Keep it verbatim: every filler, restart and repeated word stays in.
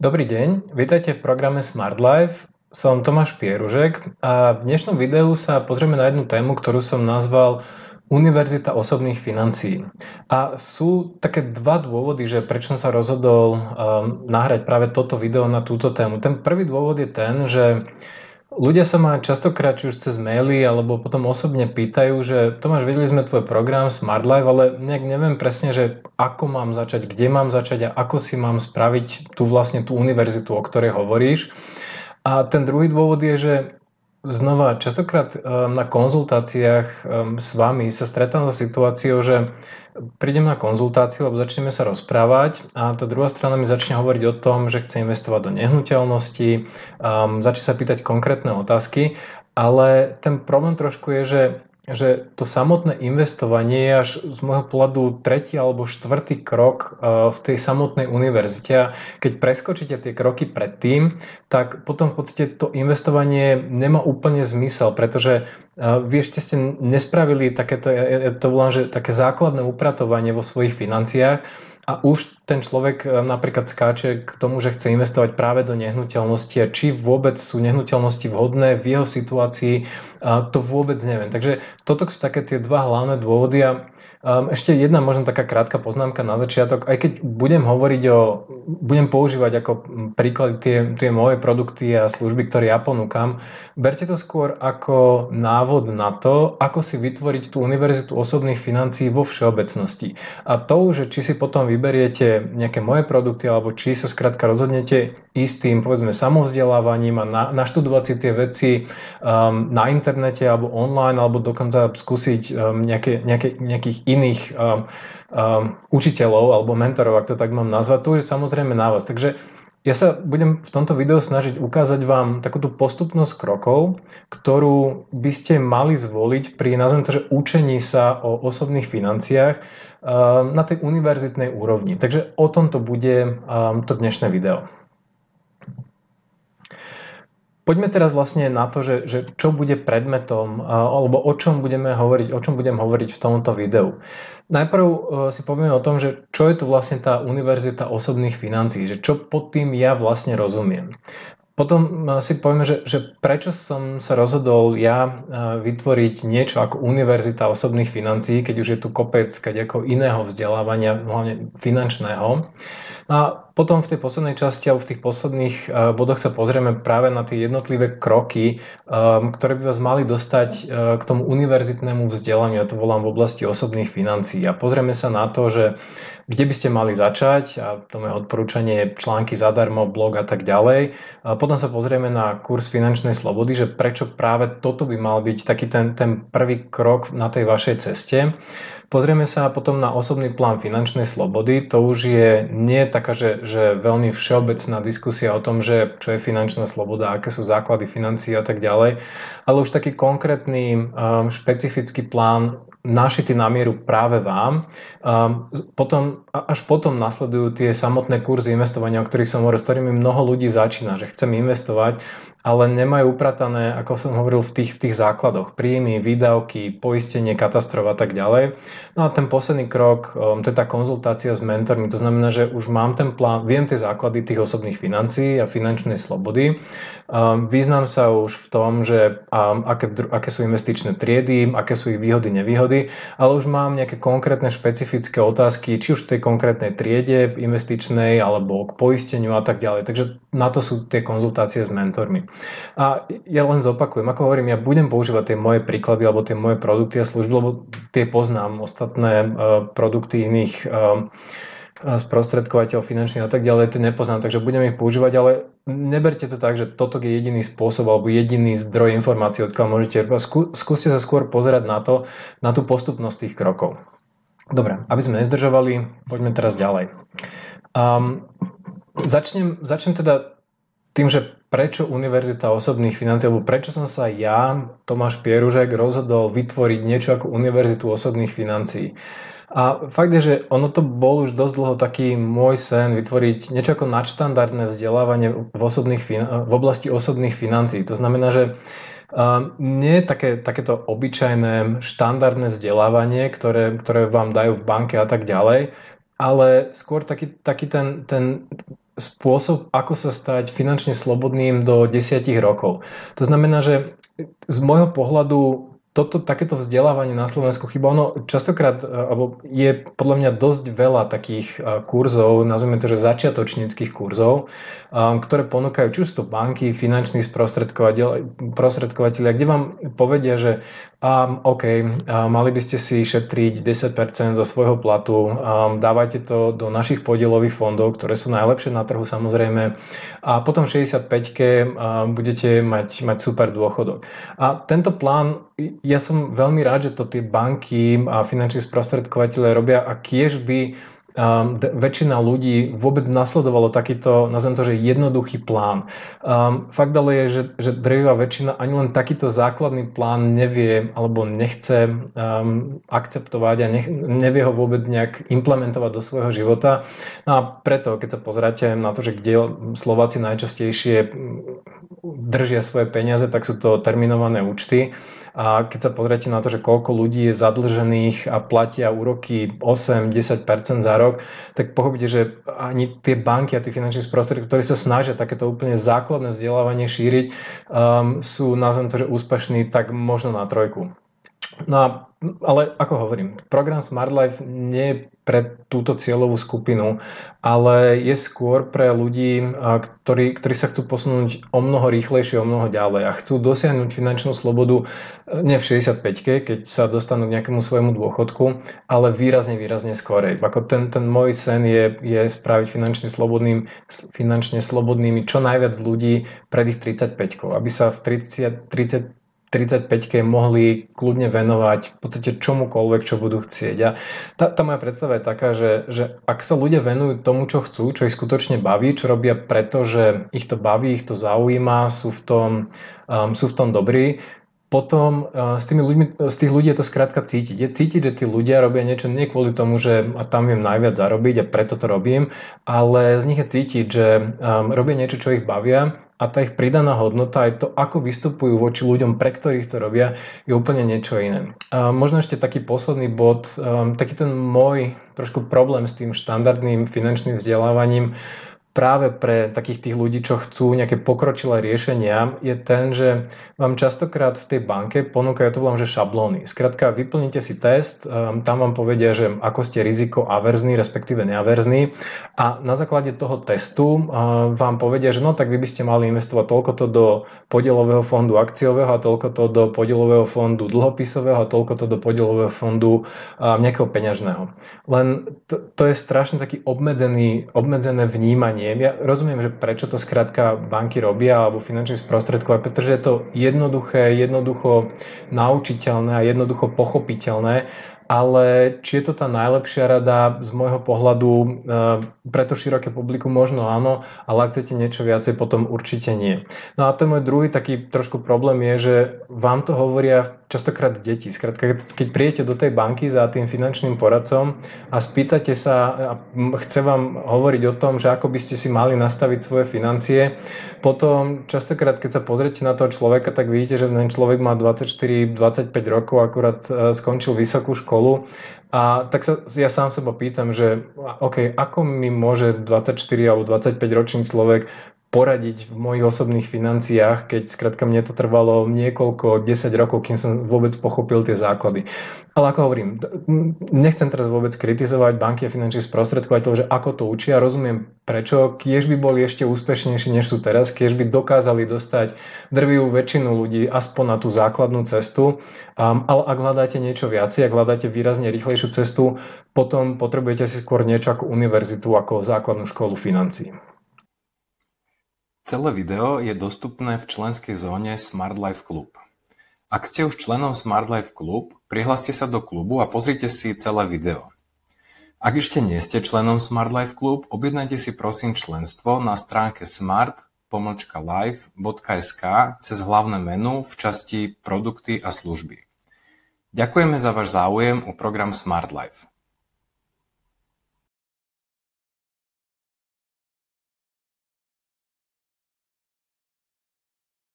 Dobrý deň, vítajte v programe Smart Life. Som Tomáš Pieružek a v dnešnom videu sa pozrieme na jednu tému, ktorú som nazval Univerzita osobných financií. A sú také dva dôvody, že prečo som sa rozhodol um, nahrať práve toto video na túto tému. Ten prvý dôvod je ten, že ľudia sa ma častokrát, či už cez maily alebo potom osobne pýtajú, že Tomáš, videli sme tvoj program Smart Life, ale nejak neviem presne, že ako mám začať, kde mám začať a ako si mám spraviť tú vlastne tú univerzitu, o ktorej hovoríš. A ten druhý dôvod je, že znova častokrát na konzultáciách s vami sa stretávam s situáciou, že prídem na konzultáciu, lebo začneme sa rozprávať a tá druhá strana mi začne hovoriť o tom, že chce investovať do nehnuteľnosti, začne sa pýtať konkrétne otázky, ale ten problém trošku je, že že to samotné investovanie je až z môjho pohľadu tretí alebo štvrtý krok v tej samotnej univerzite. Keď preskočíte tie kroky predtým, tak potom v podstate to investovanie nemá úplne zmysel, pretože vy ešte ste nespravili takéto, ja to volám, že také základné upratovanie vo svojich financiách. A už ten človek napríklad skáče k tomu, že chce investovať práve do nehnuteľnosti a či vôbec sú nehnuteľnosti vhodné v jeho situácii, to vôbec neviem. Takže toto sú také tie dva hlavné dôvody a ešte jedna možno taká krátka poznámka na začiatok. Aj keď budem hovoriť o, budem používať ako príklad tie, tie moje produkty a služby, ktoré ja ponúkam, berte to skôr ako návod na to, ako si vytvoriť tú univerzitu osobných financií vo všeobecnosti. A to, že či si potom vy vyberiete nejaké moje produkty alebo či sa skrátka rozhodnete istým, povedzme, samovzdelávaním a na, naštudovať si tie veci um, na internete alebo online alebo dokonca skúsiť um, nejaké, nejaké, nejakých iných um, um, učiteľov alebo mentorov, ak to tak mám nazvať, to je samozrejme na vás. Takže ja sa budem v tomto videu snažiť ukázať vám takúto postupnosť krokov, ktorú by ste mali zvoliť pri, nazvem to, že učení sa o osobných financiách na tej univerzitnej úrovni. Takže o tomto bude to dnešné video. Poďme teraz vlastne na to, že, že čo bude predmetom alebo o čom budeme hovoriť, o čom budem hovoriť v tomto videu. Najprv si povieme o tom, že čo je to vlastne tá univerzita osobných financií, že čo pod tým ja vlastne rozumiem. Potom si povieme, že, že prečo som sa rozhodol ja vytvoriť niečo ako univerzita osobných financií, keď už je tu kopec kaďako iného vzdelávania, hlavne finančného. A potom v tej poslednej časti alebo v tých posledných bodoch sa pozrieme práve na tie jednotlivé kroky, ktoré by vás mali dostať k tomu univerzitnému vzdelaniu, ja to volám v oblasti osobných financií. A pozrieme sa na to, že kde by ste mali začať, a to moje odporúčanie, články zadarmo, blog a tak ďalej. A potom sa pozrieme na kurz finančnej slobody, že prečo práve toto by mal byť taký ten, ten prvý krok na tej vašej ceste. Pozrieme sa potom na osobný plán finančnej slobody, to už je nie taká, že že veľmi všeobecná diskusia o tom, že čo je finančná sloboda, aké sú základy financií a tak ďalej, ale už taký konkrétny um, špecifický plán našitý na mieru práve vám. Um, potom, až potom nasledujú tie samotné kurzy investovania, o ktorých som hovoril, s ktorými mnoho ľudí začína, že chcem investovať, ale nemajú upratané, ako som hovoril, v tých, v tých základoch. Príjmy, výdavky, poistenie, katastrof a tak ďalej. No a ten posledný krok, um, to je tá konzultácia s mentormi. To znamená, že už mám ten plán, viem tie základy tých osobných financií a finančnej slobody. Um, význam sa už v tom, že um, aké, aké sú investičné triedy, aké sú ich výhody, nevýhody, ale už mám nejaké konkrétne špecifické otázky, či už v tej konkrétnej triede investičnej, alebo k poisteniu a tak ďalej. Takže na to sú tie konzultácie s mentormi. A ja len zopakujem, ako hovorím, ja budem používať tie moje príklady, alebo tie moje produkty a služby, lebo tie poznám, ostatné produkty iných sprostredkovateľ finančných a tak ďalej, tie nepoznám, takže budem ich používať, ale neberte to tak, že toto je jediný spôsob alebo jediný zdroj informácií, odkiaľ môžete. Skú, skúste sa skôr pozerať na to, na tú postupnosť tých krokov. Dobre, aby sme nezdržovali, poďme teraz ďalej. Um, začnem, začnem teda tým, že prečo univerzita osobných financií, alebo prečo som sa ja, Tomáš Pieružek, rozhodol vytvoriť niečo ako univerzitu osobných financií. A fakt je, že ono to bol už dosť dlho taký môj sen vytvoriť niečo ako nadštandardné vzdelávanie v, osobných, v oblasti osobných financií. To znamená, že Uh, nie je také, takéto obyčajné štandardné vzdelávanie, ktoré, ktoré vám dajú v banke a tak ďalej, ale skôr taký, taký ten, ten spôsob, ako sa stať finančne slobodným do desať rokov. To znamená, že z môjho pohľadu toto, takéto vzdelávanie na Slovensku chyba. Ono častokrát alebo je podľa mňa dosť veľa takých kurzov, nazveme to, že začiatočníckych kurzov, ktoré ponúkajú či už to banky, finanční sprostredkovateľia, kde vám povedia, že um, OK, mali by ste si šetriť desať percent zo svojho platu, um, dávajte to do našich podielových fondov, ktoré sú najlepšie na trhu samozrejme, a potom v šesťdesiatpäťke um, budete mať, mať super dôchodok. A tento plán, ja som veľmi rád, že to tie banky a finanční sprostredkovateľe robia, a kiež by um, d- väčšina ľudí vôbec nasledovalo takýto, nazvem to, že jednoduchý plán. Um, fakt ale je, že, že drvivá väčšina ani len takýto základný plán nevie alebo nechce um, akceptovať a nech- nevie ho vôbec nejak implementovať do svojho života. No a preto, keď sa pozráte na to, že kde Slováci najčastejšie držia svoje peniaze, tak sú to terminované účty. A keď sa pozriete na to, že koľko ľudí je zadlžených a platia úroky osem až desať percent za rok, tak pochopíte, že ani tie banky a tie finančné sprostredky, ktorí sa snažia takéto úplne základné vzdelávanie šíriť, um, sú, nazvem to, že úspešní tak možno na trojku. No a, ale ako hovorím, program Smart Life nie je pre túto cieľovú skupinu, ale je skôr pre ľudí, ktorí, ktorí sa chcú posunúť o mnoho rýchlejšie, o mnoho ďalej a chcú dosiahnuť finančnú slobodu nie v šesťdesiatpäťke, keď sa dostanú k nejakému svojmu dôchodku, ale výrazne, výrazne skorej. Ako ten, ten môj sen je, je spraviť finančne slobodným, finančne slobodnými čo najviac ľudí pred ich tridsaťpäťkou, aby sa v tridsiatich tridsaťpäťke mohli kľudne venovať v podstate čomukoľvek, čo budú chcieť. A tá, tá moja predstava je taká, že, že ak sa ľudia venujú tomu, čo chcú, čo ich skutočne baví, čo robia preto, že ich to baví, ich to zaujíma, sú v tom, um, sú v tom dobrí, potom uh, s tými ľuďmi, z tých ľudí je to skrátka cítiť. Je cítiť, že tí ľudia robia niečo nie kvôli tomu, že a tam viem najviac zarobiť a preto to robím, ale z nich je cítiť, že um, robia niečo, čo ich bavia. A tá ich pridaná hodnota, aj to, ako vystupujú voči ľuďom, pre ktorých to robia, je úplne niečo iné. A možno ešte taký posledný bod, um, taký ten môj trošku problém s tým štandardným finančným vzdelávaním práve pre takých tých ľudí, čo chcú nejaké pokročilé riešenia, je ten, že vám častokrát v tej banke ponúkajú to volám, že šablóny. Skrátka, vyplníte si test, um, tam vám povedia, že ako ste rizikoaverzní, respektíve neaverzní, a na základe toho testu um, vám povedia, že no tak vy by ste mali investovať toľkoto do podielového fondu akciového a toľkoto do podielového fondu dlhopisového a toľkoto do podielového fondu um, nejakého peňažného. Len to, to je strašne taký obmedzený, obmedzené vnímanie. Ja rozumiem, že prečo to skrátka banky robia alebo finančných sprostredkov, pretože je to jednoduché, jednoducho naučiteľné a jednoducho pochopiteľné, ale či je to tá najlepšia rada z môjho pohľadu pre to široké publikum? Možno áno, ale ak chcete niečo viacej, potom určite nie. No a ten môj druhý taký trošku problém je, že vám to hovoria častokrát deti. Skrátka, keď príjete do tej banky za tým finančným poradcom a spýtate sa a chce vám hovoriť o tom, že ako by ste si mali nastaviť svoje financie, potom častokrát, keď sa pozriete na toho človeka, tak vidíte, že ten človek má dvadsaťštyri až dvadsaťpäť rokov, akurát skončil vysokú školu. A tak sa ja sám seba pýtam, že OK, ako mi môže dvadsaťštyri alebo dvadsaťpäť ročný človek poradiť v mojich osobných financiách, keď skrátka mne to trvalo niekoľko desať rokov, kým som vôbec pochopil tie základy. Ale ako hovorím, nechcem teraz vôbec kritizovať banky a finančných sprostredkovateľov, že ako to učia, rozumiem prečo, kiež by boli ešte úspešnejší, než sú teraz, kiež by dokázali dostať drvivú väčšinu ľudí aspoň na tú základnú cestu, um, ale ak hľadáte niečo viacej, ak hľadáte výrazne rýchlejšiu cestu, potom potrebujete si skôr niečo ako univerzitu, ako základnú školu financií. Celé video je dostupné v členskej zóne Smart Life Club. Ak ste už členom Smart Life Club, prihláste sa do klubu a pozrite si celé video. Ak ešte nie ste členom Smart Life Club, objednajte si prosím členstvo na stránke smart pomlčka life bodka es ká cez hlavné menu v časti Produkty a služby. Ďakujeme za váš záujem o program Smart Life.